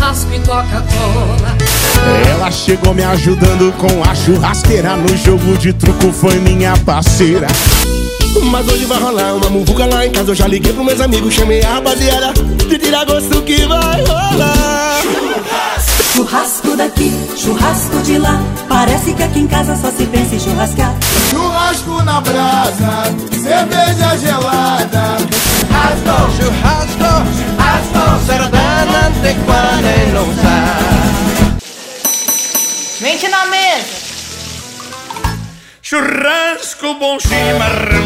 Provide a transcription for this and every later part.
churrasco e Coca-Cola. Ela chegou me ajudando com a churrasqueira, no jogo de truco foi minha parceira. Mas hoje vai rolar uma muvuca lá em casa. Eu já liguei pros meus amigos, chamei a rapaziada, de tirar gosto que vai rolar. Churrasco daqui, churrasco de lá, parece que aqui em casa só se pensa em churrascar. Churrasco na brasa, cerveja gelada. Churrasco, churrasco, churrasco, sardana de quarenta. Mente na mesa. Churrasco, bom chimarrão,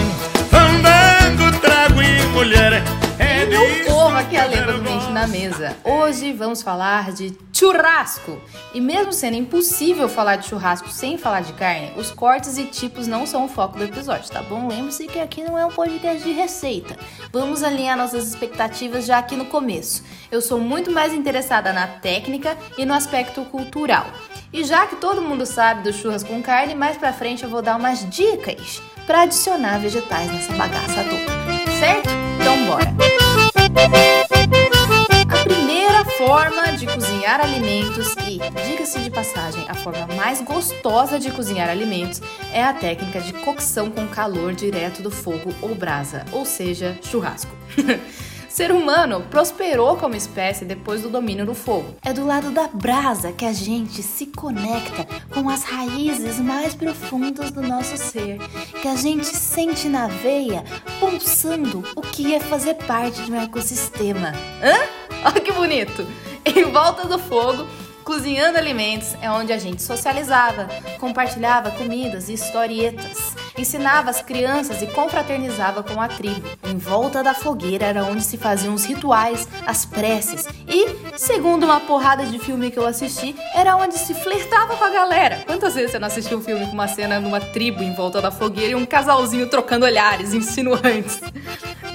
fandango, trago e mulher. É meu povo, aqui é a Lenda do Mente na Mesa. Hoje vamos falar de churrasco. E mesmo sendo impossível falar de churrasco sem falar de carne, os cortes e tipos não são o foco do episódio, tá bom? Lembre-se que aqui não é um podcast de receita. Vamos alinhar nossas expectativas já aqui no começo. Eu sou muito mais interessada na técnica e no aspecto cultural. E já que todo mundo sabe do churrasco com carne, mais pra frente eu vou dar umas dicas pra adicionar vegetais nessa bagaça toda, certo? Então bora! A primeira forma de cozinhar alimentos, e diga-se de passagem, a forma mais gostosa de cozinhar alimentos, é a técnica de cocção com calor direto do fogo ou brasa, ou seja, churrasco. O ser humano prosperou como espécie depois do domínio do fogo. É do lado da brasa que a gente se conecta com as raízes mais profundas do nosso ser, que a gente sente na veia, pulsando o que é fazer parte de um ecossistema. Hã? Olha que bonito! Em volta do fogo, cozinhando alimentos, é onde a gente socializava, compartilhava comidas e historietas, ensinava as crianças e confraternizava com a tribo. Em volta da fogueira era onde se faziam os rituais, as preces e, segundo uma porrada de filme que eu assisti, era onde se flertava com a galera. Quantas vezes você não assistiu um filme com uma cena numa tribo em volta da fogueira e um casalzinho trocando olhares insinuantes?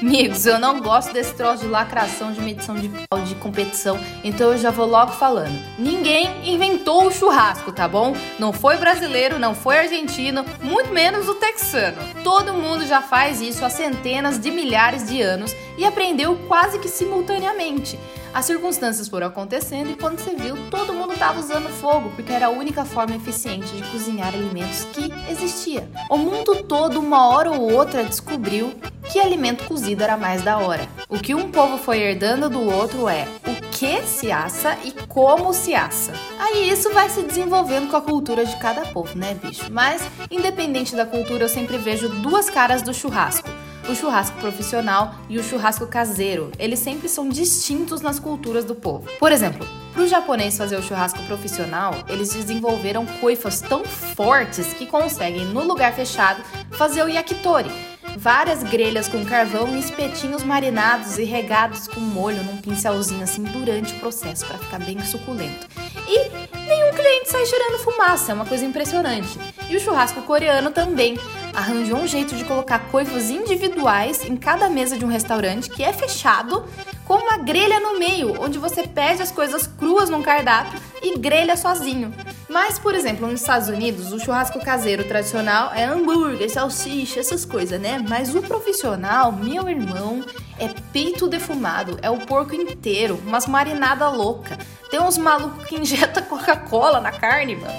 Amigos, eu não gosto desse troço de lacração, de medição de pau, de competição, então eu já vou logo falando. Ninguém inventou o churrasco, tá bom? Não foi brasileiro, não foi argentino, muito menos o texano. Todo mundo já faz isso há centenas de milhares de anos e aprendeu quase que simultaneamente. As circunstâncias foram acontecendo e quando você viu, todo mundo estava usando fogo, porque era a única forma eficiente de cozinhar alimentos que existia. O mundo todo, uma hora ou outra, descobriu que alimento cozido era mais da hora. O que um povo foi herdando do outro é o que se assa e como se assa. Aí isso vai se desenvolvendo com a cultura de cada povo, né, bicho? Mas, independente da cultura, eu sempre vejo duas caras do churrasco. O churrasco profissional e o churrasco caseiro, eles sempre são distintos nas culturas do povo. Por exemplo, para o japonês fazer o churrasco profissional, eles desenvolveram coifas tão fortes que conseguem, no lugar fechado, fazer o yakitori. Várias grelhas com carvão e espetinhos marinados e regados com molho num pincelzinho assim durante o processo para ficar bem suculento. E nenhum cliente sai cheirando fumaça, é uma coisa impressionante. E o churrasco coreano também arranjou um jeito de colocar coifas individuais em cada mesa de um restaurante que é fechado, com uma grelha no meio, onde você pede as coisas cruas num cardápio e grelha sozinho. Mas, por exemplo, nos Estados Unidos, o churrasco caseiro tradicional é hambúrguer, salsicha, essas coisas, né? Mas o profissional, meu irmão, é peito defumado, é o porco inteiro, umas marinadas loucas. Tem uns malucos que injetam Coca-Cola na carne, mano.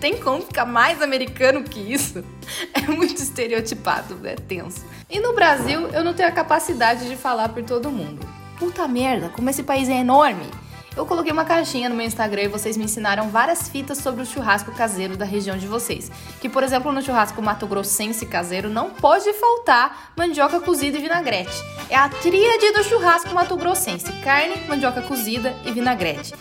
Tem como ficar mais americano que isso? É muito estereotipado, é tenso. E no Brasil, eu não tenho a capacidade de falar por todo mundo. Puta merda, como esse país é enorme! Eu coloquei uma caixinha no meu Instagram e vocês me ensinaram várias fitas sobre o churrasco caseiro da região de vocês. Que, por exemplo, no churrasco mato-grossense caseiro não pode faltar mandioca cozida e vinagrete. É a tríade do churrasco mato-grossense: carne, mandioca cozida e vinagrete.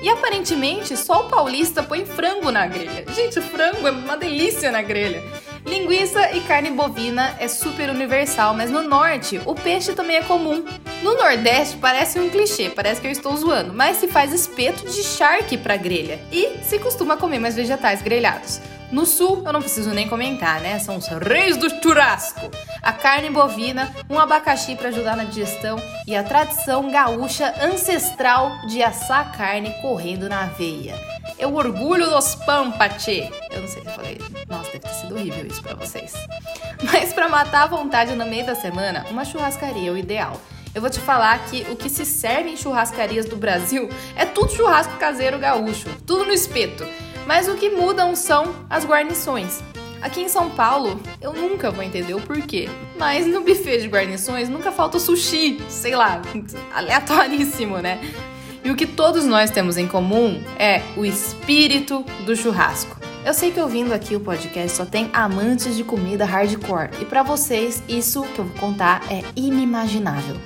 E aparentemente só o paulista põe frango na grelha. Gente, o frango é uma delícia na grelha. Linguiça e carne bovina é super universal, mas no norte o peixe também é comum. No nordeste parece um clichê, parece que eu estou zoando, mas se faz espeto de charque pra grelha e se costuma comer mais vegetais grelhados. No sul, eu não preciso nem comentar, né? São os reis do churrasco. A carne bovina, um abacaxi para ajudar na digestão e a tradição gaúcha ancestral de assar a carne correndo na veia. É o orgulho dos pampatê. Eu não sei se eu falei. Nossa, deve ter sido horrível isso pra vocês. Mas para matar a vontade no meio da semana, uma churrascaria é o ideal. Eu vou te falar que o que se serve em churrascarias do Brasil é tudo churrasco caseiro gaúcho, tudo no espeto. Mas o que mudam são as guarnições. Aqui em São Paulo, eu nunca vou entender o porquê, mas no buffet de guarnições nunca falta sushi, sei lá, aleatoríssimo, né? E o que todos nós temos em comum é o espírito do churrasco. Eu sei que ouvindo aqui o podcast só tem amantes de comida hardcore, e pra vocês isso que eu vou contar é inimaginável.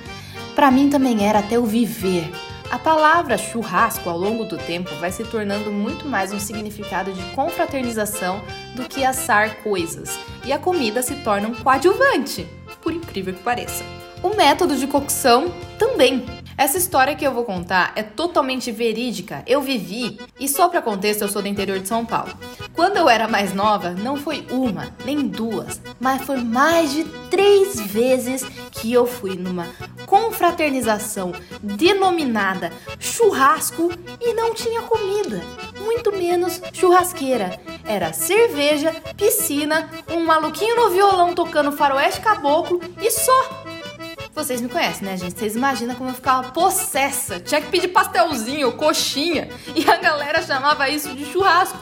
Pra mim também era até o viver. A palavra churrasco, ao longo do tempo, vai se tornando muito mais um significado de confraternização do que assar coisas. E a comida se torna um coadjuvante, por incrível que pareça. O método de cocção também. Essa história que eu vou contar é totalmente verídica, eu vivi. E só pra contexto, eu sou do interior de São Paulo. Quando eu era mais nova, não foi uma, nem duas, mas foi mais de 3 vezes que eu fui numa confraternização denominada churrasco e não tinha comida, muito menos churrasqueira. Era cerveja, piscina, um maluquinho no violão tocando faroeste caboclo e só. Vocês me conhecem, né, gente? Vocês imaginam como eu ficava possessa, tinha que pedir pastelzinho, coxinha, e a galera chamava isso de churrasco.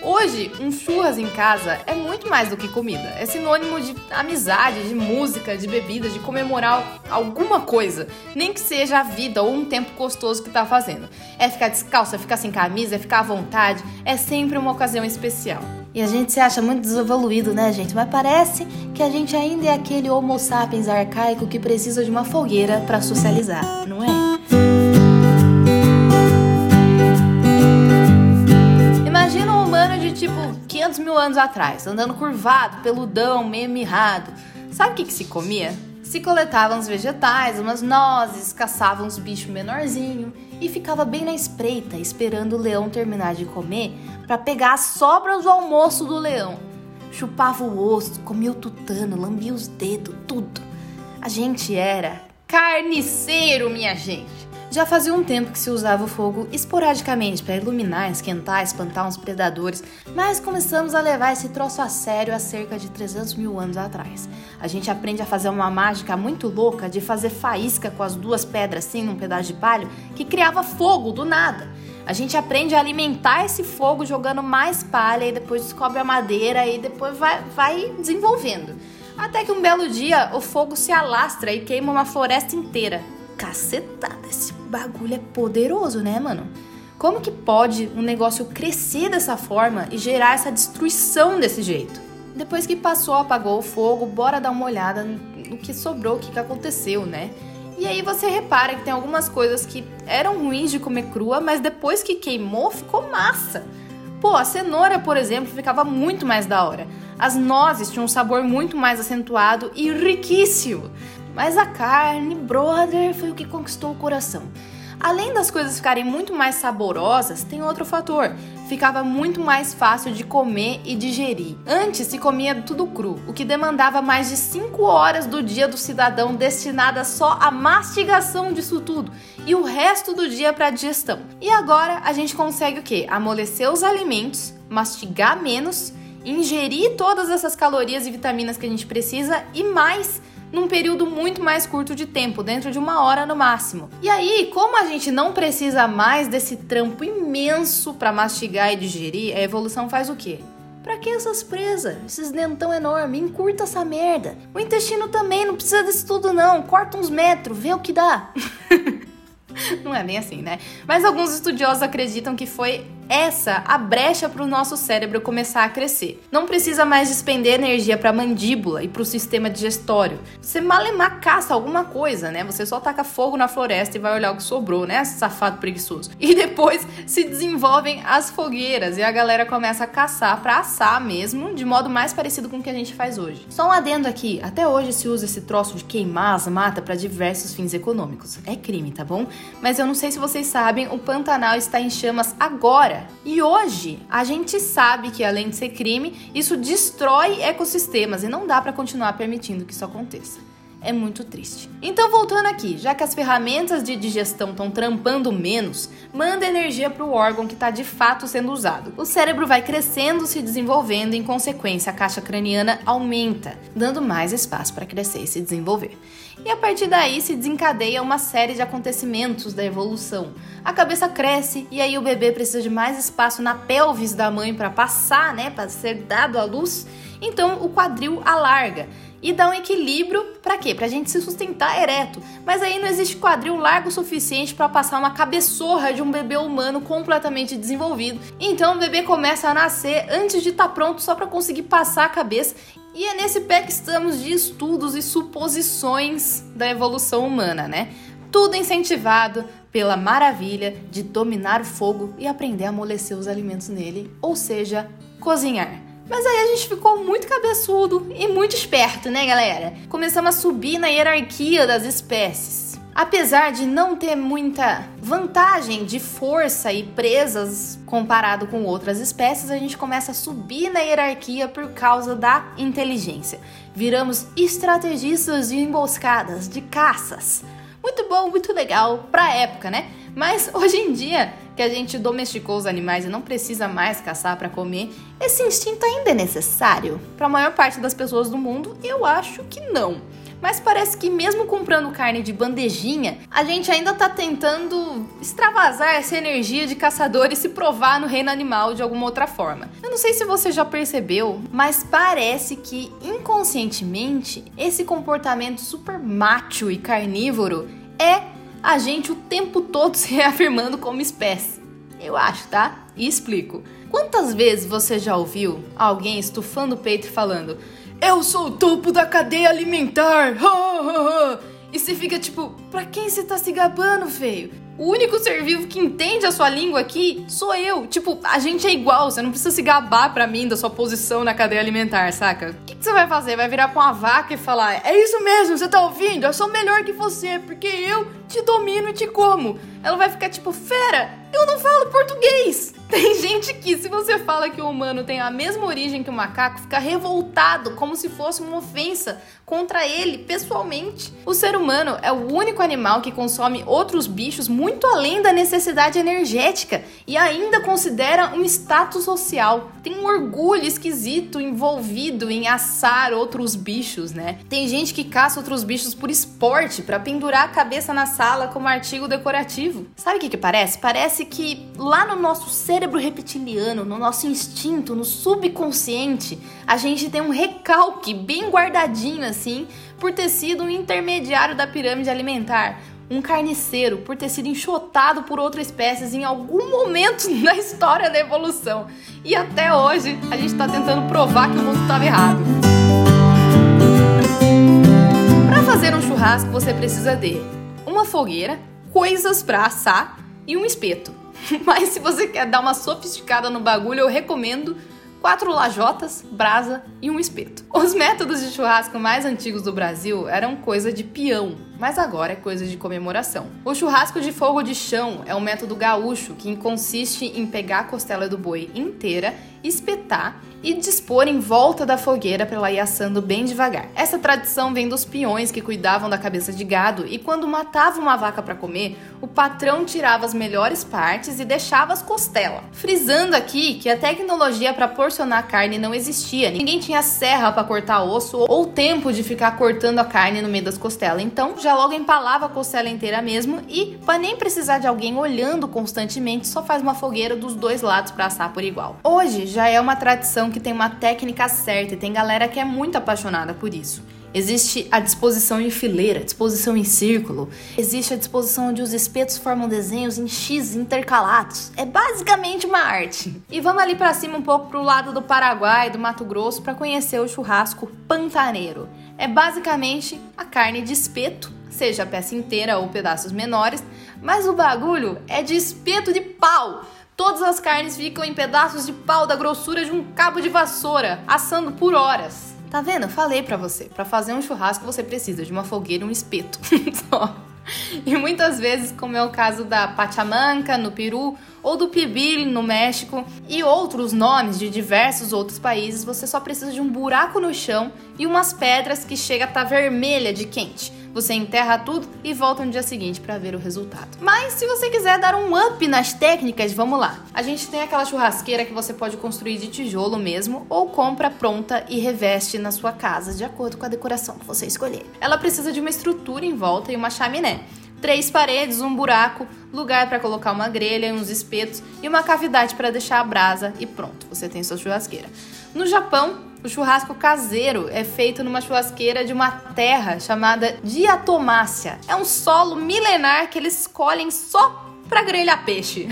Hoje, um churras em casa é muito mais do que comida. É sinônimo de amizade, de música, de bebida, de comemorar alguma coisa. Nem que seja a vida ou um tempo gostoso que tá fazendo. É ficar descalço, é ficar sem camisa, é ficar à vontade. É sempre uma ocasião especial. E a gente se acha muito desevoluído, né, gente? Mas parece que a gente ainda é aquele homo sapiens arcaico que precisa de uma fogueira pra socializar, não é? Tipo, 500.000 anos atrás, andando curvado, peludão, meio mirrado. Sabe o que se comia? Se coletavam os vegetais, umas nozes, caçavam uns bichos menorzinhos e ficava bem na espreita, esperando o leão terminar de comer pra pegar as sobras do almoço do leão. Chupava o osso, comia o tutano, lambia os dedos, tudo. A gente era carniceiro, minha gente. Já fazia um tempo que se usava o fogo esporadicamente para iluminar, esquentar, espantar uns predadores, mas começamos a levar esse troço a sério há cerca de 300.000 anos atrás. A gente aprende a fazer uma mágica muito louca de fazer faísca com as duas pedras assim num pedaço de palha que criava fogo do nada. A gente aprende a alimentar esse fogo jogando mais palha e depois descobre a madeira e depois vai desenvolvendo. Até que um belo dia o fogo se alastra e queima uma floresta inteira. Cacetada, esse bagulho é poderoso, né, mano? Como que pode um negócio crescer dessa forma e gerar essa destruição desse jeito? Depois que passou, apagou o fogo, bora dar uma olhada no que sobrou, o que aconteceu, né? E aí você repara que tem algumas coisas que eram ruins de comer crua, mas depois que queimou, ficou massa. Pô, a cenoura, por exemplo, ficava muito mais da hora. As nozes tinham um sabor muito mais acentuado e riquíssimo. Mas a carne, brother, foi o que conquistou o coração. Além das coisas ficarem muito mais saborosas, tem outro fator. Ficava muito mais fácil de comer e digerir. Antes se comia tudo cru, o que demandava mais de 5 horas do dia do cidadão destinada só à mastigação disso tudo e o resto do dia para digestão. E agora a gente consegue o quê? Amolecer os alimentos, mastigar menos, ingerir todas essas calorias e vitaminas que a gente precisa e mais num período muito mais curto de tempo, dentro de 1 hora no máximo. E aí, como a gente não precisa mais desse trampo imenso para mastigar e digerir, a evolução faz o quê? Pra que essas presas? Esses dentão enorme, encurta essa merda. O intestino também, não precisa disso tudo não, corta uns metros, vê o que dá. Não é bem assim, né? Mas alguns estudiosos acreditam que foi essa a brecha para o nosso cérebro começar a crescer. Não precisa mais despender energia para a mandíbula e para o sistema digestório. Você malemar caça alguma coisa, né? Você só taca fogo na floresta e vai olhar o que sobrou, né? Safado preguiçoso. E depois se desenvolvem as fogueiras e a galera começa a caçar para assar mesmo, de modo mais parecido com o que a gente faz hoje. Só um adendo aqui, até hoje se usa esse troço de queimar as matas para diversos fins econômicos. É crime, tá bom? Mas eu não sei se vocês sabem, o Pantanal está em chamas agora. E hoje, a gente sabe que além de ser crime, isso destrói ecossistemas e não dá para continuar permitindo que isso aconteça. é muito triste. Então, voltando aqui, já que as ferramentas de digestão estão trampando menos, manda energia para o órgão que está de fato sendo usado. O cérebro vai crescendo, se desenvolvendo, em consequência a caixa craniana aumenta, dando mais espaço para crescer e se desenvolver. E a partir daí se desencadeia uma série de acontecimentos da evolução. A cabeça cresce e aí o bebê precisa de mais espaço na pelvis da mãe para passar, né, para ser dado à luz. Então o quadril alarga e dá um equilíbrio para quê? Pra gente se sustentar ereto. Mas aí não existe quadril largo o suficiente para passar uma cabeçorra de um bebê humano completamente desenvolvido. Então o bebê começa a nascer antes de estar pronto só para conseguir passar a cabeça. E é nesse pé que estamos de estudos e suposições da evolução humana, né? Tudo incentivado pela maravilha de dominar o fogo e aprender a amolecer os alimentos nele, ou seja, cozinhar. Mas aí a gente ficou muito cabeçudo e muito esperto, né, galera? Começamos a subir na hierarquia das espécies. Apesar de não ter muita vantagem de força e presas comparado com outras espécies, a gente começa a subir na hierarquia por causa da inteligência. Viramos estrategistas de emboscadas, de caças. Muito bom, muito legal pra época, né? Mas hoje em dia, que a gente domesticou os animais e não precisa mais caçar para comer, esse instinto ainda é necessário? Para a maior parte das pessoas do mundo, eu acho que não. Mas parece que mesmo comprando carne de bandejinha, a gente ainda tá tentando extravasar essa energia de caçador e se provar no reino animal de alguma outra forma. Eu não sei se você já percebeu, mas parece que inconscientemente esse comportamento super macho e carnívoro é a gente o tempo todo se reafirmando como espécie. Eu acho, tá? E explico. Quantas vezes você já ouviu alguém estufando o peito e falando: eu sou o topo da cadeia alimentar, ha, ha, ha. E você fica tipo, pra quem você tá se gabando, feio? O único ser vivo que entende a sua língua aqui sou eu. Tipo, a gente é igual, você não precisa se gabar pra mim da sua posição na cadeia alimentar, saca? O que você vai fazer? Vai virar pra uma vaca e falar: é isso mesmo, você tá ouvindo? Eu sou melhor que você, porque eu te domino e te como. Ela vai ficar tipo: fera, eu não falo português. Tem gente que, se você fala que o humano tem a mesma origem que o macaco, fica revoltado, como se fosse uma ofensa contra ele pessoalmente. O ser humano é o único animal que consome outros bichos muito além da necessidade energética e ainda considera um status social. Tem um orgulho esquisito envolvido em assar outros bichos, né? Tem gente que caça outros bichos por esporte, pra pendurar a cabeça na sala como artigo decorativo. Sabe o que parece? Parece que lá no nosso cérebro reptiliano, no nosso instinto, no subconsciente, a gente tem um recalque bem guardadinho assim, por ter sido um intermediário da pirâmide alimentar, um carniceiro, por ter sido enxotado por outras espécies em algum momento na história da evolução. E até hoje a gente tá tentando provar que o mundo estava errado. Para fazer um churrasco você precisa de uma fogueira, coisas pra assar e um espeto. Mas se você quer dar uma sofisticada no bagulho, eu recomendo 4 lajotas, brasa e um espeto. Os métodos de churrasco mais antigos do Brasil eram coisa de peão, mas agora é coisa de comemoração. O churrasco de fogo de chão é um método gaúcho que consiste em pegar a costela do boi inteira, espetar e dispor em volta da fogueira para ela ir assando bem devagar. Essa tradição vem dos peões que cuidavam da cabeça de gado e, quando matava uma vaca para comer, o patrão tirava as melhores partes e deixava as costelas. Frisando aqui que a tecnologia para porcionar carne não existia, ninguém tinha serra para cortar osso ou tempo de ficar cortando a carne no meio das costelas, então já logo empalava a costela inteira mesmo e, para nem precisar de alguém olhando constantemente, só faz uma fogueira dos 2 lados para assar por igual. Hoje já é uma tradição que tem uma técnica certa e tem galera que é muito apaixonada por isso. Existe a disposição em fileira, a disposição em círculo, existe a disposição onde os espetos formam desenhos em X intercalados. É basicamente uma arte. E vamos ali pra cima um pouco pro lado do Paraguai, do Mato Grosso, pra conhecer o churrasco pantaneiro. É basicamente a carne de espeto, seja a peça inteira ou pedaços menores, mas o bagulho é de espeto de pau. Todas as carnes ficam em pedaços de pau da grossura de um cabo de vassoura, assando por horas. Tá vendo? Eu falei pra você. Pra fazer um churrasco, você precisa de uma fogueira e um espeto. Só. E muitas vezes, como é o caso da Pachamanca, no Peru, ou do Pibil, no México, e outros nomes de diversos outros países, você só precisa de um buraco no chão e umas pedras que chega a estar vermelha de quente. Você enterra tudo e volta no dia seguinte para ver o resultado. Mas se você quiser dar um up nas técnicas, vamos lá. A gente tem aquela churrasqueira que você pode construir de tijolo mesmo, ou compra pronta e reveste na sua casa, de acordo com a decoração que você escolher. Ela precisa de uma estrutura em volta e uma chaminé. 3 paredes, um buraco, lugar para colocar uma grelha, uns espetos e uma cavidade para deixar a brasa e pronto, você tem sua churrasqueira. No Japão, o churrasco caseiro é feito numa churrasqueira de uma terra chamada Diatomácia. É um solo milenar que eles escolhem só para grelhar peixe.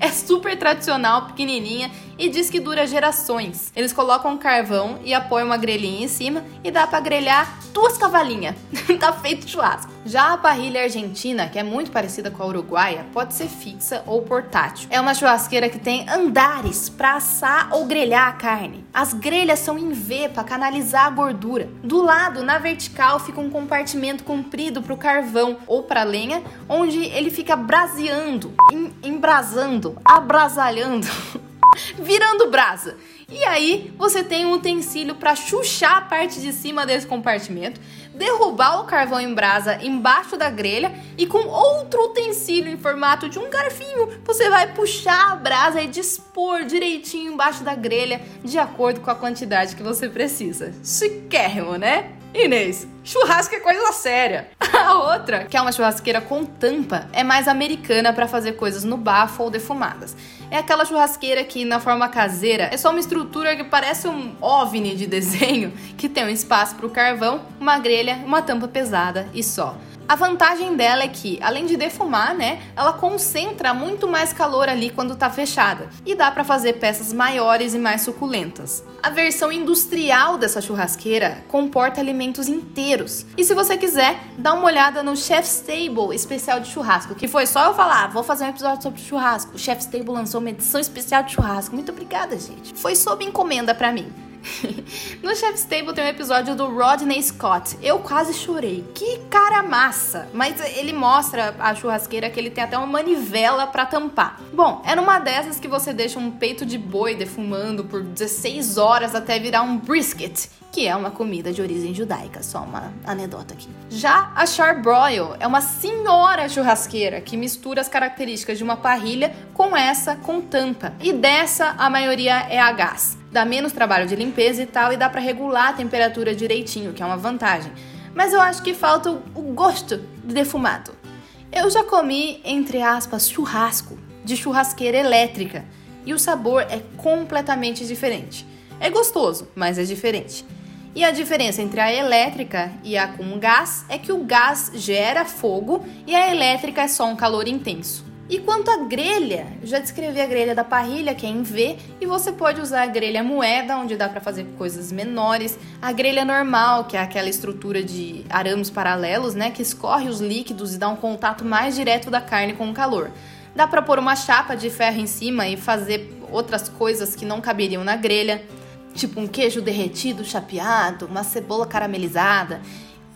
É super tradicional, pequenininha e diz que dura gerações. Eles colocam carvão e apoiam uma grelhinha em cima e dá para grelhar 2 cavalinhas. Tá feito churrasco. Já a parrilha argentina, que é muito parecida com a uruguaia, pode ser fixa ou portátil. É uma churrasqueira que tem andares para assar ou grelhar a carne. As grelhas são em V para canalizar a gordura. Do lado, na vertical, fica um compartimento comprido para o carvão ou para a lenha, onde ele fica braseando, embrasando, abrasalhando, virando brasa. E aí você tem um utensílio para chuchar a parte de cima desse compartimento, derrubar o carvão em brasa embaixo da grelha e com outro utensílio em formato de um garfinho, você vai puxar a brasa e dispor direitinho embaixo da grelha de acordo com a quantidade que você precisa. Chiquérrimo, né? Inês, churrasco é coisa séria. A outra, que é uma churrasqueira com tampa, é mais americana para fazer coisas no bafo ou defumadas. É aquela churrasqueira que, na forma caseira, é só uma estrutura que parece um OVNI de desenho, que tem um espaço para o carvão, uma grelha, uma tampa pesada e só. A vantagem dela é que, além de defumar, né, ela concentra muito mais calor ali quando tá fechada e dá pra fazer peças maiores e mais suculentas. A versão industrial dessa churrasqueira comporta alimentos inteiros. E se você quiser, dá uma olhada no Chef's Table especial de churrasco, que foi só eu falar, vou fazer um episódio sobre churrasco. O Chef's Table lançou uma edição especial de churrasco. Muito obrigada, gente. Foi sob encomenda pra mim. No Chef's Table tem um episódio do Rodney Scott. Eu quase chorei. Que cara massa! Mas ele mostra a churrasqueira que ele tem até uma manivela pra tampar. Bom, é numa dessas que você deixa um peito de boi defumando por 16 horas até virar um brisket, que é uma comida de origem judaica, só uma anedota aqui. Já a Charbroil é uma senhora churrasqueira que mistura as características de uma parrilha com essa com tampa. E dessa, a maioria é a gás. Dá menos trabalho de limpeza e tal, e dá pra regular a temperatura direitinho, que é uma vantagem. Mas eu acho que falta o gosto de defumado. Eu já comi, entre aspas, churrasco de churrasqueira elétrica, e o sabor é completamente diferente. É gostoso, mas é diferente. E a diferença entre a elétrica e a com gás é que o gás gera fogo e a elétrica é só um calor intenso. E quanto à grelha, já descrevi a grelha da parrilha, que é em V, e você pode usar a grelha moeda, onde dá para fazer coisas menores, a grelha normal, que é aquela estrutura de arames paralelos, né, que escorre os líquidos e dá um contato mais direto da carne com o calor. Dá para pôr uma chapa de ferro em cima e fazer outras coisas que não caberiam na grelha, tipo um queijo derretido, chapeado, uma cebola caramelizada.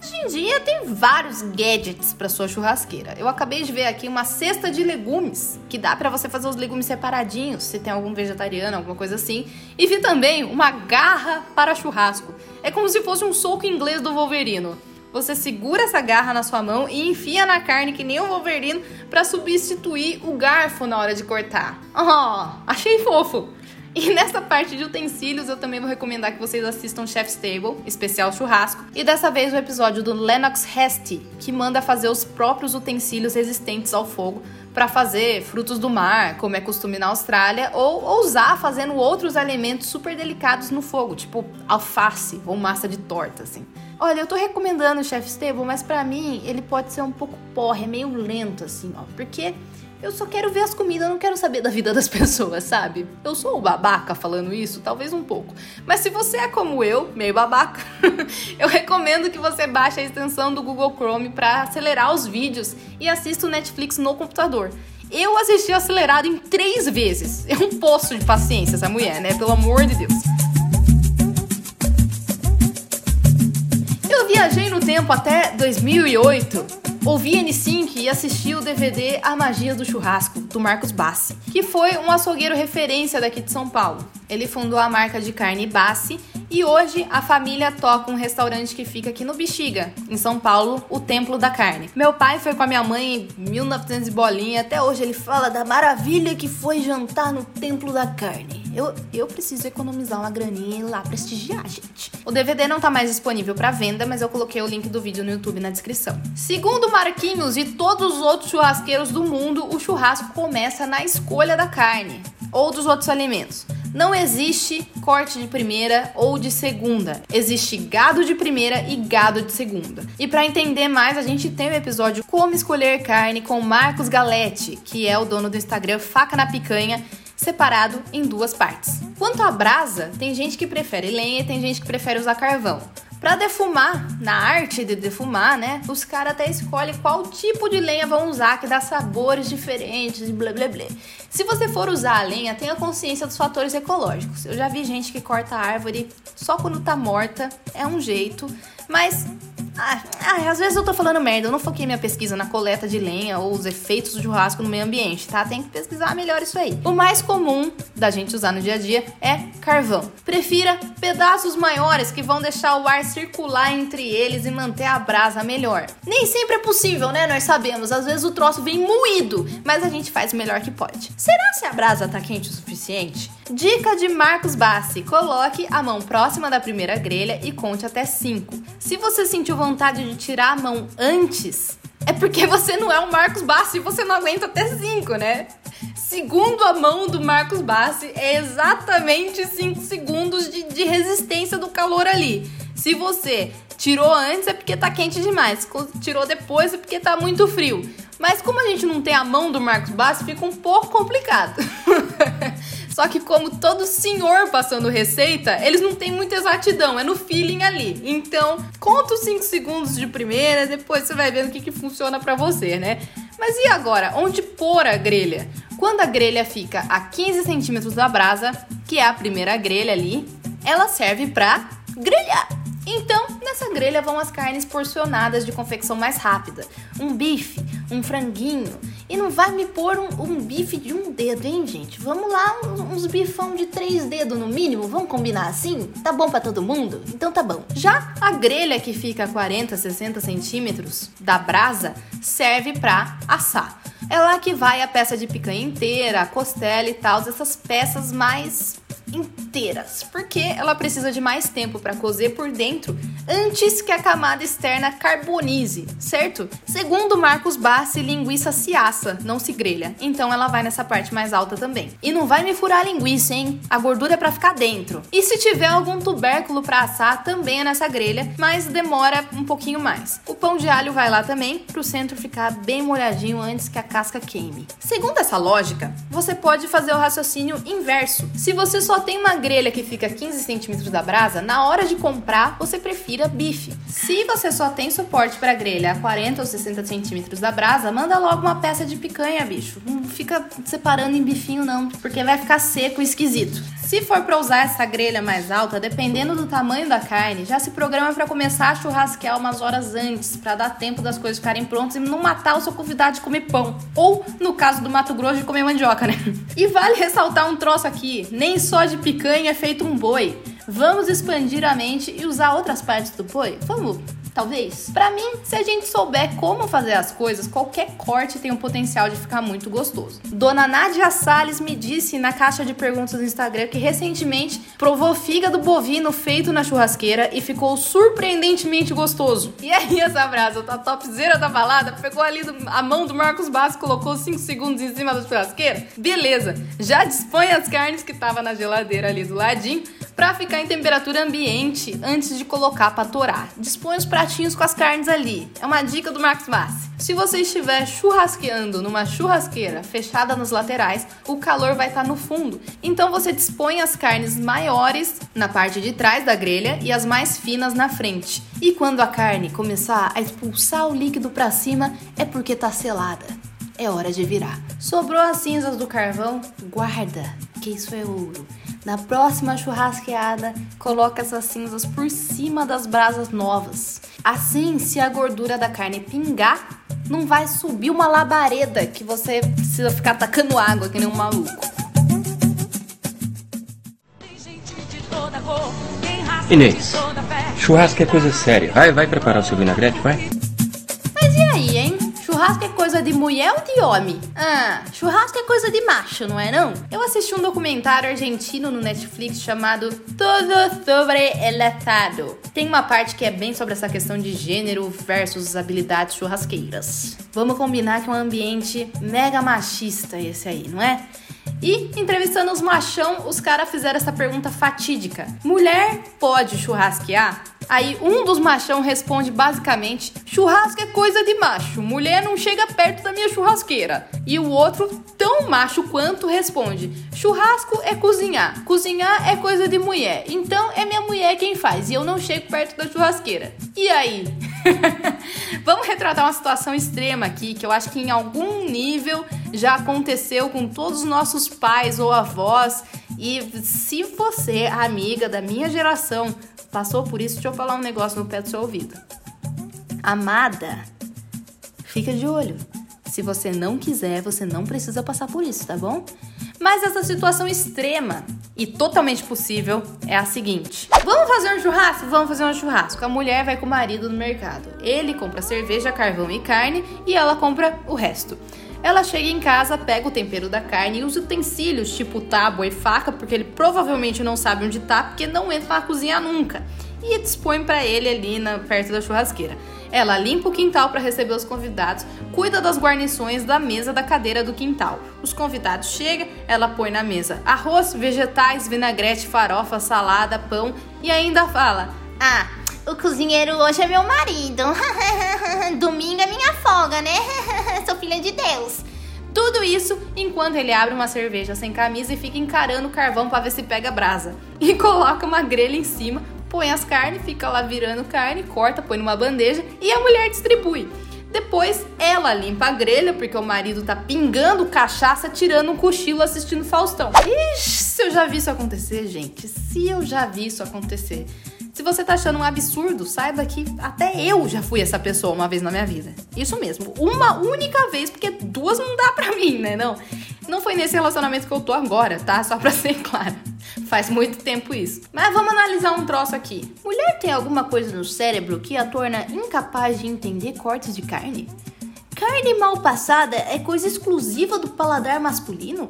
Hoje em dia tem vários gadgets para sua churrasqueira. Eu acabei de ver aqui uma cesta de legumes, que dá para você fazer os legumes separadinhos, se tem algum vegetariano, alguma coisa assim. E vi também uma garra para churrasco. É como se fosse um soco inglês do Wolverine. Você segura essa garra na sua mão e enfia na carne que nem o Wolverine para substituir o garfo na hora de cortar. Oh, achei fofo! E nessa parte de utensílios, eu também vou recomendar que vocês assistam Chef's Table, especial churrasco, e dessa vez o episódio do Lennox Hasty, que manda fazer os próprios utensílios resistentes ao fogo para fazer frutos do mar, como é costume na Austrália, ou ousar fazendo outros alimentos super delicados no fogo, tipo alface ou massa de torta, assim. Olha, eu tô recomendando o Chef's Table, mas pra mim ele pode ser um pouco porre, é meio lento, assim, ó, porque eu só quero ver as comidas, eu não quero saber da vida das pessoas, sabe? Eu sou o babaca falando isso? Talvez um pouco. Mas se você é como eu, meio babaca, eu recomendo que você baixe a extensão do Google Chrome pra acelerar os vídeos e assista o Netflix no computador. Eu assisti acelerado em 3 vezes. É um poço de paciência essa mulher, né? Pelo amor de Deus. Eu viajei no tempo até 2008. ouvir N5 e assistir o DVD A Magia do Churrasco, do Marcos Bassi, que foi um açougueiro referência daqui de São Paulo. Ele fundou a marca de carne Bassi e hoje a família toca um restaurante que fica aqui no Bixiga, em São Paulo, o Templo da Carne. Meu pai foi com a minha mãe em 1900 e bolinha, até hoje ele fala da maravilha que foi jantar no Templo da Carne. Eu preciso economizar uma graninha e ir lá prestigiar, gente. O DVD não tá mais disponível pra venda, mas eu coloquei o link do vídeo no YouTube na descrição. Segundo Marquinhos e todos os outros churrasqueiros do mundo, o churrasco começa na escolha da carne ou dos outros alimentos. Não existe corte de primeira ou de segunda. Existe gado de primeira e gado de segunda. E para entender mais, a gente tem o episódio Como Escolher Carne com Marcos Galetti, que é o dono do Instagram Faca na Picanha, separado em duas partes. Quanto à brasa, tem gente que prefere lenha e tem gente que prefere usar carvão. Pra defumar, na arte de defumar, né, os caras até escolhem qual tipo de lenha vão usar, que dá sabores diferentes, blá blá blá. Se você for usar a lenha, tenha consciência dos fatores ecológicos. Eu já vi gente que corta a árvore só quando tá morta, é um jeito, mas... às vezes eu tô falando merda, eu não foquei minha pesquisa na coleta de lenha ou os efeitos do churrasco no meio ambiente, tá? Tem que pesquisar melhor isso aí. O mais comum da gente usar no dia a dia é carvão. Prefira pedaços maiores que vão deixar o ar circular entre eles e manter a brasa melhor. Nem sempre é possível, né? Nós sabemos, às vezes o troço vem moído, mas a gente faz o melhor que pode. Será se a brasa tá quente o suficiente? Dica de Marcos Bassi: coloque a mão próxima da primeira grelha e conte até 5. Se você sentiu vontade de tirar a mão antes, é porque você não é o Marcos Bassi e você não aguenta até 5, né? Segundo a mão do Marcos Bassi, é exatamente 5 segundos de resistência do calor ali. Se você tirou antes é porque tá quente demais, tirou depois é porque tá muito frio. Mas como a gente não tem a mão do Marcos Bassi, fica um pouco complicado. Só que como todo senhor passando receita, eles não têm muita exatidão, é no feeling ali. Então, conta os 5 segundos de primeira, depois você vai vendo o que funciona pra você, né? Mas e agora? Onde pôr a grelha? Quando a grelha fica a 15 centímetros da brasa, que é a primeira grelha ali, ela serve pra grelhar. Então, nessa grelha vão as carnes porcionadas de confecção mais rápida. Um bife, um franguinho... E não vai me pôr um bife de um dedo, hein, gente? Vamos lá, uns bifão de 3 dedos no mínimo, vamos combinar assim? Tá bom pra todo mundo? Então tá bom. Já a grelha que fica a 40, 60 centímetros da brasa serve pra assar. É lá que vai a peça de picanha inteira, a costela e tal, essas peças mais... inteiras, porque ela precisa de mais tempo para cozer por dentro antes que a camada externa carbonize, certo? Segundo Marcos Bassi, linguiça se assa, não se grelha, então ela vai nessa parte mais alta também. E não vai me furar a linguiça, hein? A gordura é para ficar dentro. E se tiver algum tubérculo para assar, também é nessa grelha, mas demora um pouquinho mais. O pão de alho vai lá também, pro centro ficar bem molhadinho antes que a casca queime. Segundo essa lógica, você pode fazer o raciocínio inverso. Se você só tem uma grelha que fica a 15 centímetros da brasa, na hora de comprar, você prefira bife. Se você só tem suporte para grelha a 40 ou 60 centímetros da brasa, manda logo uma peça de picanha, bicho. Não fica separando em bifinho, não, porque vai ficar seco e esquisito. Se for para usar essa grelha mais alta, dependendo do tamanho da carne, já se programa para começar a churrasquear umas horas antes, para dar tempo das coisas ficarem prontas e não matar o seu convidado de comer pão. Ou, no caso do Mato Grosso, de comer mandioca, né? E vale ressaltar um troço aqui, nem só de picanha é feito um boi. Vamos expandir a mente e usar outras partes do boi? Vamos, talvez. Pra mim, se a gente souber como fazer as coisas, qualquer corte tem o potencial de ficar muito gostoso. Dona Nádia Salles me disse na caixa de perguntas do Instagram que recentemente provou fígado bovino feito na churrasqueira e ficou surpreendentemente gostoso. E aí essa brasa, tá topzera da balada, pegou ali a mão do Marcos Bassi, colocou 5 segundos em cima da churrasqueira? Beleza, já dispõe as carnes que tava na geladeira ali do ladinho, pra ficar em temperatura ambiente antes de colocar pra torar. Dispõe os pratinhos com as carnes ali. É uma dica do Marcos Bassi. Se você estiver churrasqueando numa churrasqueira fechada nas laterais, o calor vai estar no fundo. Então você dispõe as carnes maiores na parte de trás da grelha e as mais finas na frente. E quando a carne começar a expulsar o líquido pra cima, é porque tá selada. É hora de virar. Sobrou as cinzas do carvão? Guarda, que isso é ouro. Na próxima churrasqueada, coloca essas cinzas por cima das brasas novas. Assim, se a gordura da carne pingar, não vai subir uma labareda que você precisa ficar tacando água que nem um maluco. Inês, churrasco é coisa séria. Vai preparar o seu vinagrete, vai. Mas e aí, hein? Churrasco é coisa de mulher ou de homem? Ah, churrasco é coisa de macho, não é não? Eu assisti um documentário argentino no Netflix chamado Todo Sobre el Asado. Tem uma parte que é bem sobre essa questão de gênero versus habilidades churrasqueiras. Vamos combinar que é um ambiente mega machista esse aí, não é? E, entrevistando os machão, os caras fizeram essa pergunta fatídica. Mulher pode churrasquear? Aí um dos machão responde basicamente: churrasco é coisa de macho, mulher não chega perto da minha churrasqueira. E o outro, tão macho quanto, responde: churrasco é cozinhar, cozinhar é coisa de mulher, então é minha mulher quem faz e eu não chego perto da churrasqueira. E aí? Vamos retratar uma situação extrema aqui, que eu acho que em algum nível já aconteceu com todos os nossos pais ou avós. E se você, amiga da minha geração, passou por isso, deixa eu falar um negócio no pé do seu ouvido. Amada, fica de olho. Se você não quiser, você não precisa passar por isso, tá bom? Mas essa situação extrema e totalmente possível é a seguinte: vamos fazer um churrasco? Vamos fazer um churrasco. A mulher vai com o marido no mercado. Ele compra cerveja, carvão e carne e ela compra o resto. Ela chega em casa, pega o tempero da carne e os utensílios, tipo tábua e faca, porque ele provavelmente não sabe onde tá, porque não entra na cozinha nunca, e dispõe pra ele ali perto da churrasqueira. Ela limpa o quintal para receber os convidados, cuida das guarnições da mesa, da cadeira do quintal. Os convidados chegam, ela põe na mesa arroz, vegetais, vinagrete, farofa, salada, pão e ainda fala: ah, o cozinheiro hoje é meu marido, domingo é minha folga, né? Sou filha de Deus. Tudo isso enquanto ele abre uma cerveja sem camisa e fica encarando o carvão para ver se pega brasa. E coloca uma grelha em cima, põe as carnes, fica lá virando carne, corta, põe numa bandeja e a mulher distribui. Depois ela limpa a grelha porque o marido tá pingando cachaça, tirando um cochilo, assistindo Faustão. Ixi, se eu já vi isso acontecer, gente. Se eu já vi isso acontecer. Se você tá achando um absurdo, saiba que até eu já fui essa pessoa uma vez na minha vida. Isso mesmo, uma única vez, porque duas não dá pra mim, né? Não foi nesse relacionamento que eu tô agora, tá? Só pra ser claro. Faz muito tempo isso. Mas vamos analisar um troço aqui. Mulher tem alguma coisa no cérebro que a torna incapaz de entender cortes de carne? Carne mal passada é coisa exclusiva do paladar masculino?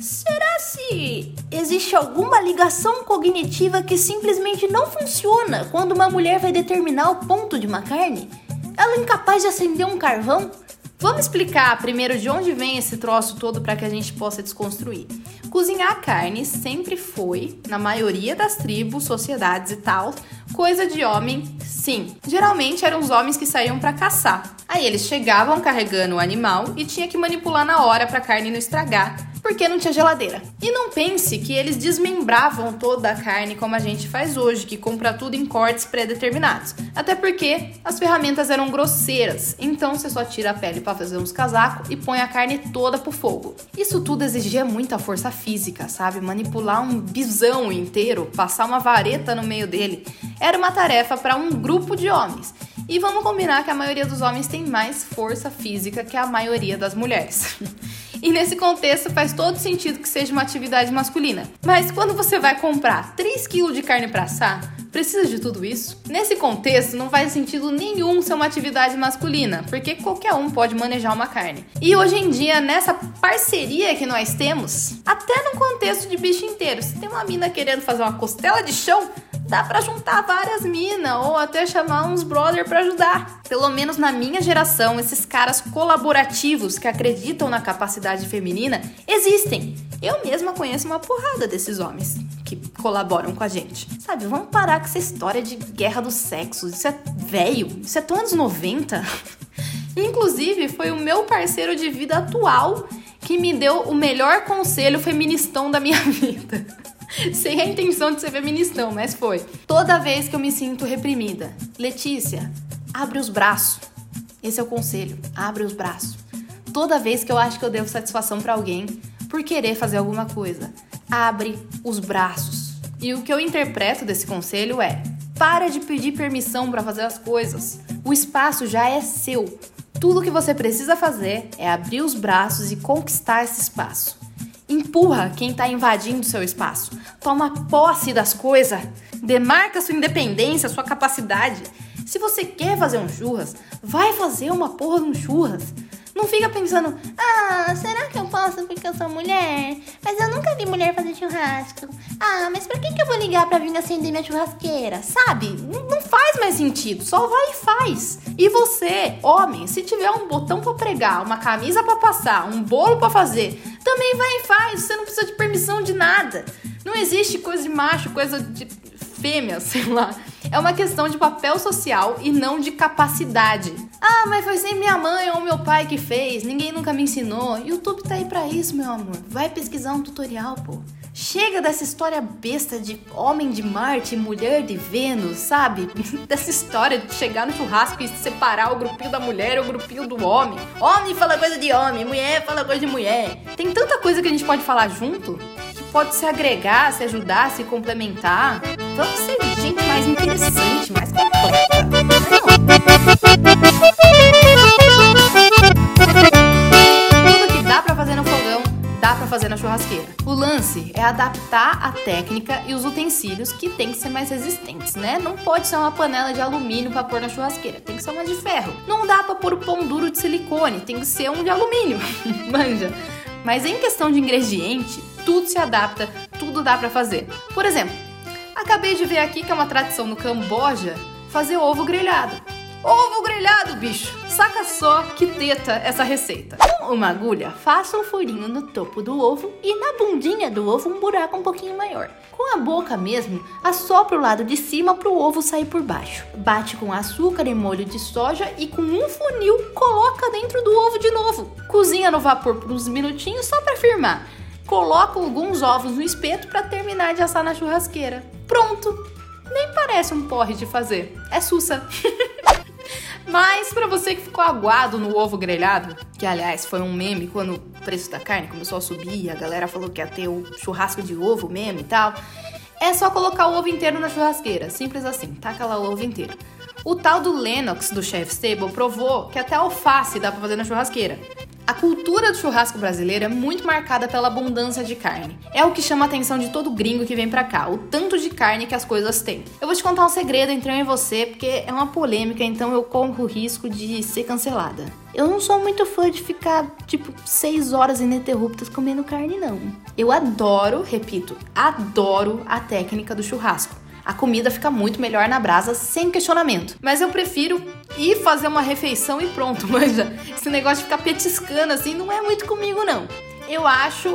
Será se existe alguma ligação cognitiva que simplesmente não funciona quando uma mulher vai determinar o ponto de uma carne? Ela é incapaz de acender um carvão? Vamos explicar primeiro de onde vem esse troço todo para que a gente possa desconstruir. Cozinhar a carne sempre foi, na maioria das tribos, sociedades e tal, coisa de homem, sim. Geralmente eram os homens que saíam para caçar. Aí eles chegavam carregando o animal e tinha que manipular na hora para a carne não estragar, porque não tinha geladeira. E não pense que eles desmembravam toda a carne como a gente faz hoje, que compra tudo em cortes pré-determinados. Até porque as ferramentas eram grosseiras, então você só tira a pele para fazer uns casacos e põe a carne toda pro fogo. Isso tudo exigia muita força física, sabe? Manipular um bisão inteiro, passar uma vareta no meio dele, era uma tarefa para um grupo de homens. E vamos combinar que a maioria dos homens tem mais força física que a maioria das mulheres. E nesse contexto faz todo sentido que seja uma atividade masculina. Mas quando você vai comprar 3 kg de carne para assar, precisa de tudo isso? Nesse contexto não faz sentido nenhum ser uma atividade masculina, porque qualquer um pode manejar uma carne. E hoje em dia, nessa parceria que nós temos, até no contexto de bicho inteiro, se tem uma mina querendo fazer uma costela de chão, dá pra juntar várias minas ou até chamar uns brother pra ajudar. Pelo menos na minha geração, esses caras colaborativos que acreditam na capacidade feminina existem. Eu mesma conheço uma porrada desses homens que colaboram com a gente. Sabe, vamos parar com essa história de guerra dos sexos. Isso é velho, isso é tão anos 90. Inclusive, foi o meu parceiro de vida atual que me deu o melhor conselho feministão da minha vida. Sem a intenção de ser feministão, mas foi. Toda vez que eu me sinto reprimida: Letícia, abre os braços. Esse é o conselho, abre os braços. Toda vez que eu acho que eu devo satisfação pra alguém por querer fazer alguma coisa, abre os braços. E o que eu interpreto desse conselho é: para de pedir permissão pra fazer as coisas. O espaço já é seu. Tudo o que você precisa fazer é abrir os braços e conquistar esse espaço. Empurra quem está invadindo seu espaço. Toma posse das coisas. Demarca sua independência, sua capacidade. Se você quer fazer um churras, vai fazer uma porra de um churras. Não fica pensando, será que eu posso porque eu sou mulher? Mas eu nunca vi mulher fazer churrasco. Mas pra que eu vou ligar pra vir acender minha churrasqueira? Sabe? Não faz mais sentido, só vai e faz. E você, homem, se tiver um botão pra pregar, uma camisa pra passar, um bolo pra fazer, também vai e faz, você não precisa de permissão de nada. Não existe coisa de macho, coisa de fêmea, sei lá. É uma questão de papel social e não de capacidade. Mas foi sempre minha mãe ou meu pai que fez, ninguém nunca me ensinou. YouTube tá aí pra isso, meu amor. Vai pesquisar um tutorial, pô. Chega dessa história besta de homem de Marte e mulher de Vênus, sabe? Dessa história de chegar no churrasco e separar o grupinho da mulher e o grupinho do homem. Homem fala coisa de homem, mulher fala coisa de mulher. Tem tanta coisa que a gente pode falar junto, que pode se agregar, se ajudar, se complementar. Vamos ser gente mais interessante, mais completa. Tudo que dá pra fazer no fogão, dá pra fazer na churrasqueira. O lance é adaptar a técnica e os utensílios que tem que ser mais resistentes, né? Não pode ser uma panela de alumínio pra pôr na churrasqueira, tem que ser uma de ferro. Não dá pra pôr o pão duro de silicone, tem que ser um de alumínio, manja. Mas em questão de ingrediente, tudo se adapta, tudo dá pra fazer. Por exemplo, acabei de ver aqui que é uma tradição no Camboja fazer ovo grelhado. Ovo grelhado, bicho! Saca só que teta essa receita. Com uma agulha, faça um furinho no topo do ovo e na bundinha do ovo um buraco um pouquinho maior. Com a boca mesmo, assopra o lado de cima para o ovo sair por baixo. Bate com açúcar e molho de soja e com um funil coloca dentro do ovo de novo. Cozinha no vapor por uns minutinhos só para firmar. Coloca alguns ovos no espeto para terminar de assar na churrasqueira. Pronto! Nem parece um porre de fazer, é sussa. Mas pra você que ficou aguado no ovo grelhado, que aliás foi um meme quando o preço da carne começou a subir e a galera falou que ia ter o churrasco de ovo mesmo e tal, é só colocar o ovo inteiro na churrasqueira, simples assim, taca lá o ovo inteiro. O tal do Lennox, do Chef's Table, provou que até alface dá pra fazer na churrasqueira. A cultura do churrasco brasileiro é muito marcada pela abundância de carne. É o que chama a atenção de todo gringo que vem pra cá, o tanto de carne que as coisas têm. Eu vou te contar um segredo entre eu e você, porque é uma polêmica, então eu corro o risco de ser cancelada. Eu não sou muito fã de ficar, 6 horas ininterruptas comendo carne, não. Eu adoro, repito, adoro a técnica do churrasco. A comida fica muito melhor na brasa, sem questionamento. Mas eu prefiro ir fazer uma refeição e pronto, manja. Esse negócio de ficar petiscando assim não é muito comigo, não. Eu acho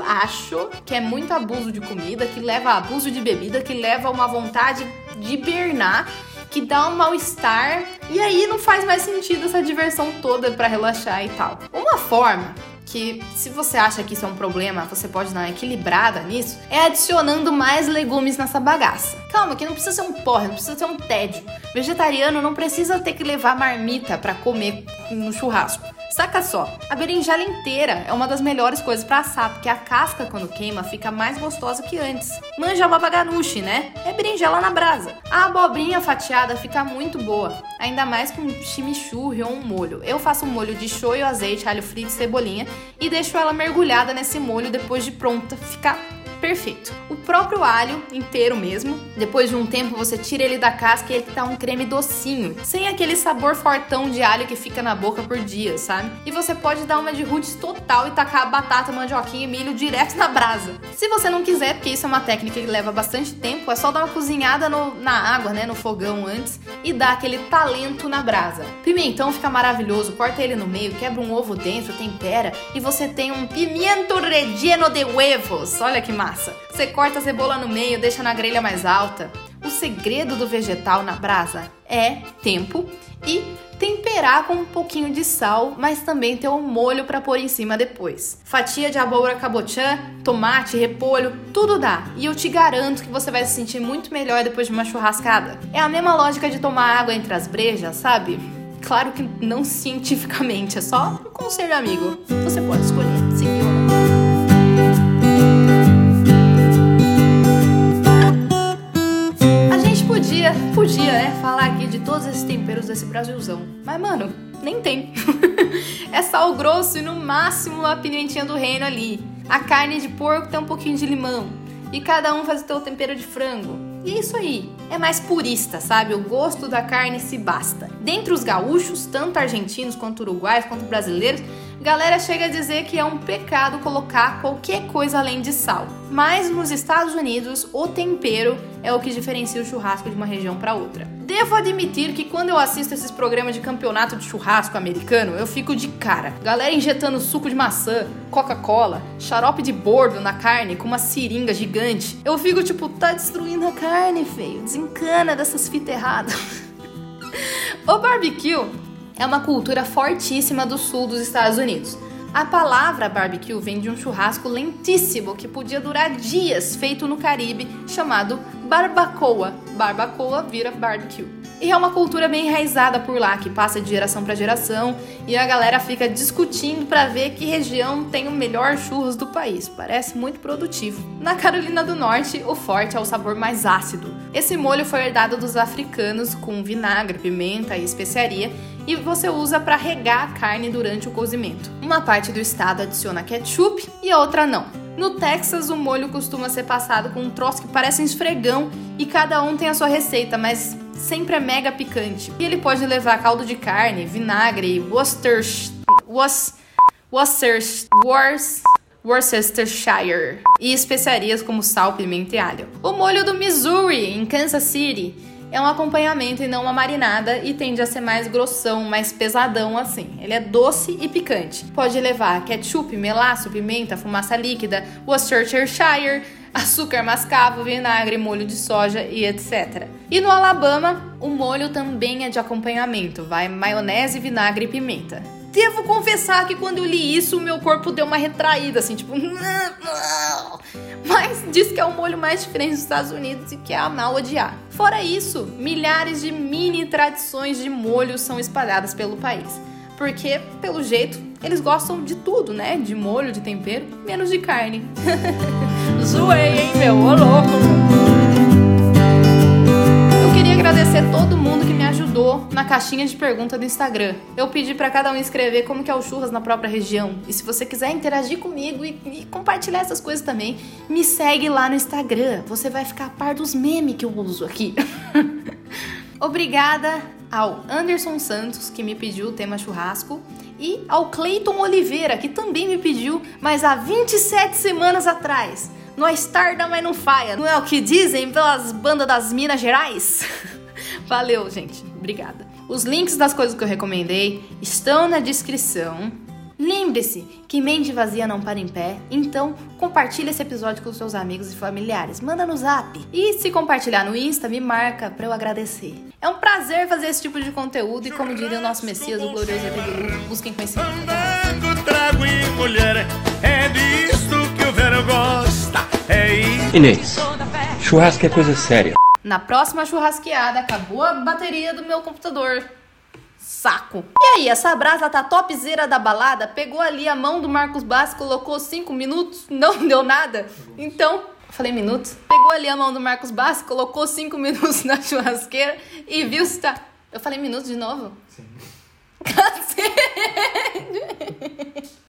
que é muito abuso de comida, que leva a abuso de bebida, que leva a uma vontade de hibernar, que dá um mal-estar. E aí não faz mais sentido essa diversão toda pra relaxar e tal. Uma forma que, se você acha que isso é um problema, você pode dar uma equilibrada nisso, é adicionando mais legumes nessa bagaça. Calma, que não precisa ser um porre, não precisa ser um tédio. Vegetariano não precisa ter que levar marmita pra comer no churrasco. Saca só, a berinjela inteira é uma das melhores coisas pra assar, porque a casca, quando queima, fica mais gostosa que antes. Manja a baba ganoush, né? É berinjela na brasa. A abobrinha fatiada fica muito boa, ainda mais com chimichurri ou um molho. Eu faço um molho de shoyu, azeite, alho frito e cebolinha e deixo ela mergulhada nesse molho depois de pronta. Fica perfeito. O próprio alho inteiro mesmo, depois de um tempo você tira ele da casca e ele tá um creme docinho, sem aquele sabor fortão de alho que fica na boca por dia, sabe? E você pode dar uma de roots total e tacar a batata, mandioquinha e milho direto na brasa. Se você não quiser, porque isso é uma técnica que leva bastante tempo, é só dar uma cozinhada na água, né, no fogão antes, e dar aquele talento na brasa. Pimentão fica maravilhoso, corta ele no meio, quebra um ovo dentro, tempera, e você tem um pimiento relleno de huevos. Olha que maravilha. Você corta a cebola no meio, deixa na grelha mais alta. O segredo do vegetal na brasa é tempo e temperar com um pouquinho de sal, mas também ter um molho para pôr em cima depois. Fatia de abóbora cabotiã, tomate, repolho, tudo dá. E eu te garanto que você vai se sentir muito melhor depois de uma churrascada. É a mesma lógica de tomar água entre as brejas, sabe? Claro que não cientificamente, é só um conselho amigo. Você pode escolher seguir ou não. Podia, né, falar aqui de todos esses temperos desse Brasilzão. Mas, mano, nem tem. É sal grosso e no máximo a pimentinha do reino ali. A carne de porco tem um pouquinho de limão. E cada um faz o seu tempero de frango. E é isso aí. É mais purista, sabe? O gosto da carne se basta. Dentre os gaúchos, tanto argentinos quanto uruguaios, quanto brasileiros, galera chega a dizer que é um pecado colocar qualquer coisa além de sal. Mas nos Estados Unidos, o tempero é o que diferencia o churrasco de uma região para outra. Devo admitir que quando eu assisto esses programas de campeonato de churrasco americano, eu fico de cara. Galera injetando suco de maçã, Coca-Cola, xarope de bordo na carne com uma seringa gigante. Eu fico tipo, tá destruindo a carne, feio. Desencana dessas fitas erradas. O barbecue é uma cultura fortíssima do sul dos Estados Unidos. A palavra barbecue vem de um churrasco lentíssimo que podia durar dias, feito no Caribe, chamado barbacoa. Barbacoa vira barbecue. E é uma cultura bem enraizada por lá, que passa de geração para geração, e a galera fica discutindo para ver que região tem o melhor churros do país. Parece muito produtivo. Na Carolina do Norte, o forte é o sabor mais ácido. Esse molho foi herdado dos africanos com vinagre, pimenta e especiaria, e você usa para regar a carne durante o cozimento. Uma parte do estado adiciona ketchup e a outra não. No Texas, o molho costuma ser passado com um troço que parece um esfregão e cada um tem a sua receita, mas sempre é mega picante. E ele pode levar caldo de carne, vinagre, Worcestershire e especiarias como sal, pimenta e alho. O molho do Missouri, em Kansas City, é um acompanhamento e não uma marinada e tende a ser mais grossão, mais pesadão assim. Ele é doce e picante. Pode levar ketchup, melaço, pimenta, fumaça líquida, Worcestershire, açúcar mascavo, vinagre, molho de soja e etc. E no Alabama, o molho também é de acompanhamento. Vai maionese, vinagre e pimenta. Devo confessar que quando eu li isso, o meu corpo deu uma retraída, assim, tipo... Mas diz que é o molho mais diferente dos Estados Unidos e que é a mal odiar. Fora isso, milhares de mini tradições de molho são espalhadas pelo país. Porque, pelo jeito, eles gostam de tudo, né? De molho, de tempero, menos de carne. Zoei, hein, meu? Ô, louco! Eu queria agradecer todo mundo que me ajudou na caixinha de pergunta do Instagram. Eu pedi pra cada um escrever como que é o churras na própria região. E se você quiser interagir comigo e compartilhar essas coisas também, me segue lá no Instagram. Você vai ficar a par dos memes que eu uso aqui. Obrigada ao Anderson Santos, que me pediu o tema churrasco, e ao Cleiton Oliveira, que também me pediu, mas há 27 semanas atrás. Nós tarda, mas não falha. Não é o que dizem pelas bandas das Minas Gerais? Valeu, gente. Obrigada. Os links das coisas que eu recomendei estão na descrição. Lembre-se que mente vazia não para em pé, então compartilha esse episódio com seus amigos e familiares. Manda no zap. E se compartilhar no Insta, me marca pra eu agradecer. É um prazer fazer esse tipo de conteúdo e, como diria o nosso Messias, o glorioso Pibil, busquem conhecimento. Fandango, trago e mulher, é disto que o velho gosta. É isso. Inês, churrasco é coisa séria. Na próxima churrasqueada, acabou a bateria do meu computador. Saco. E aí, essa brasa tá topzera da balada? Pegou ali a mão do Marcos Bassi, colocou 5 minutos, não deu nada? Então, falei minutos? Pegou ali a mão do Marcos Bassi, colocou 5 minutos na churrasqueira e viu se tá... Eu falei minutos de novo? Sim. Cacete!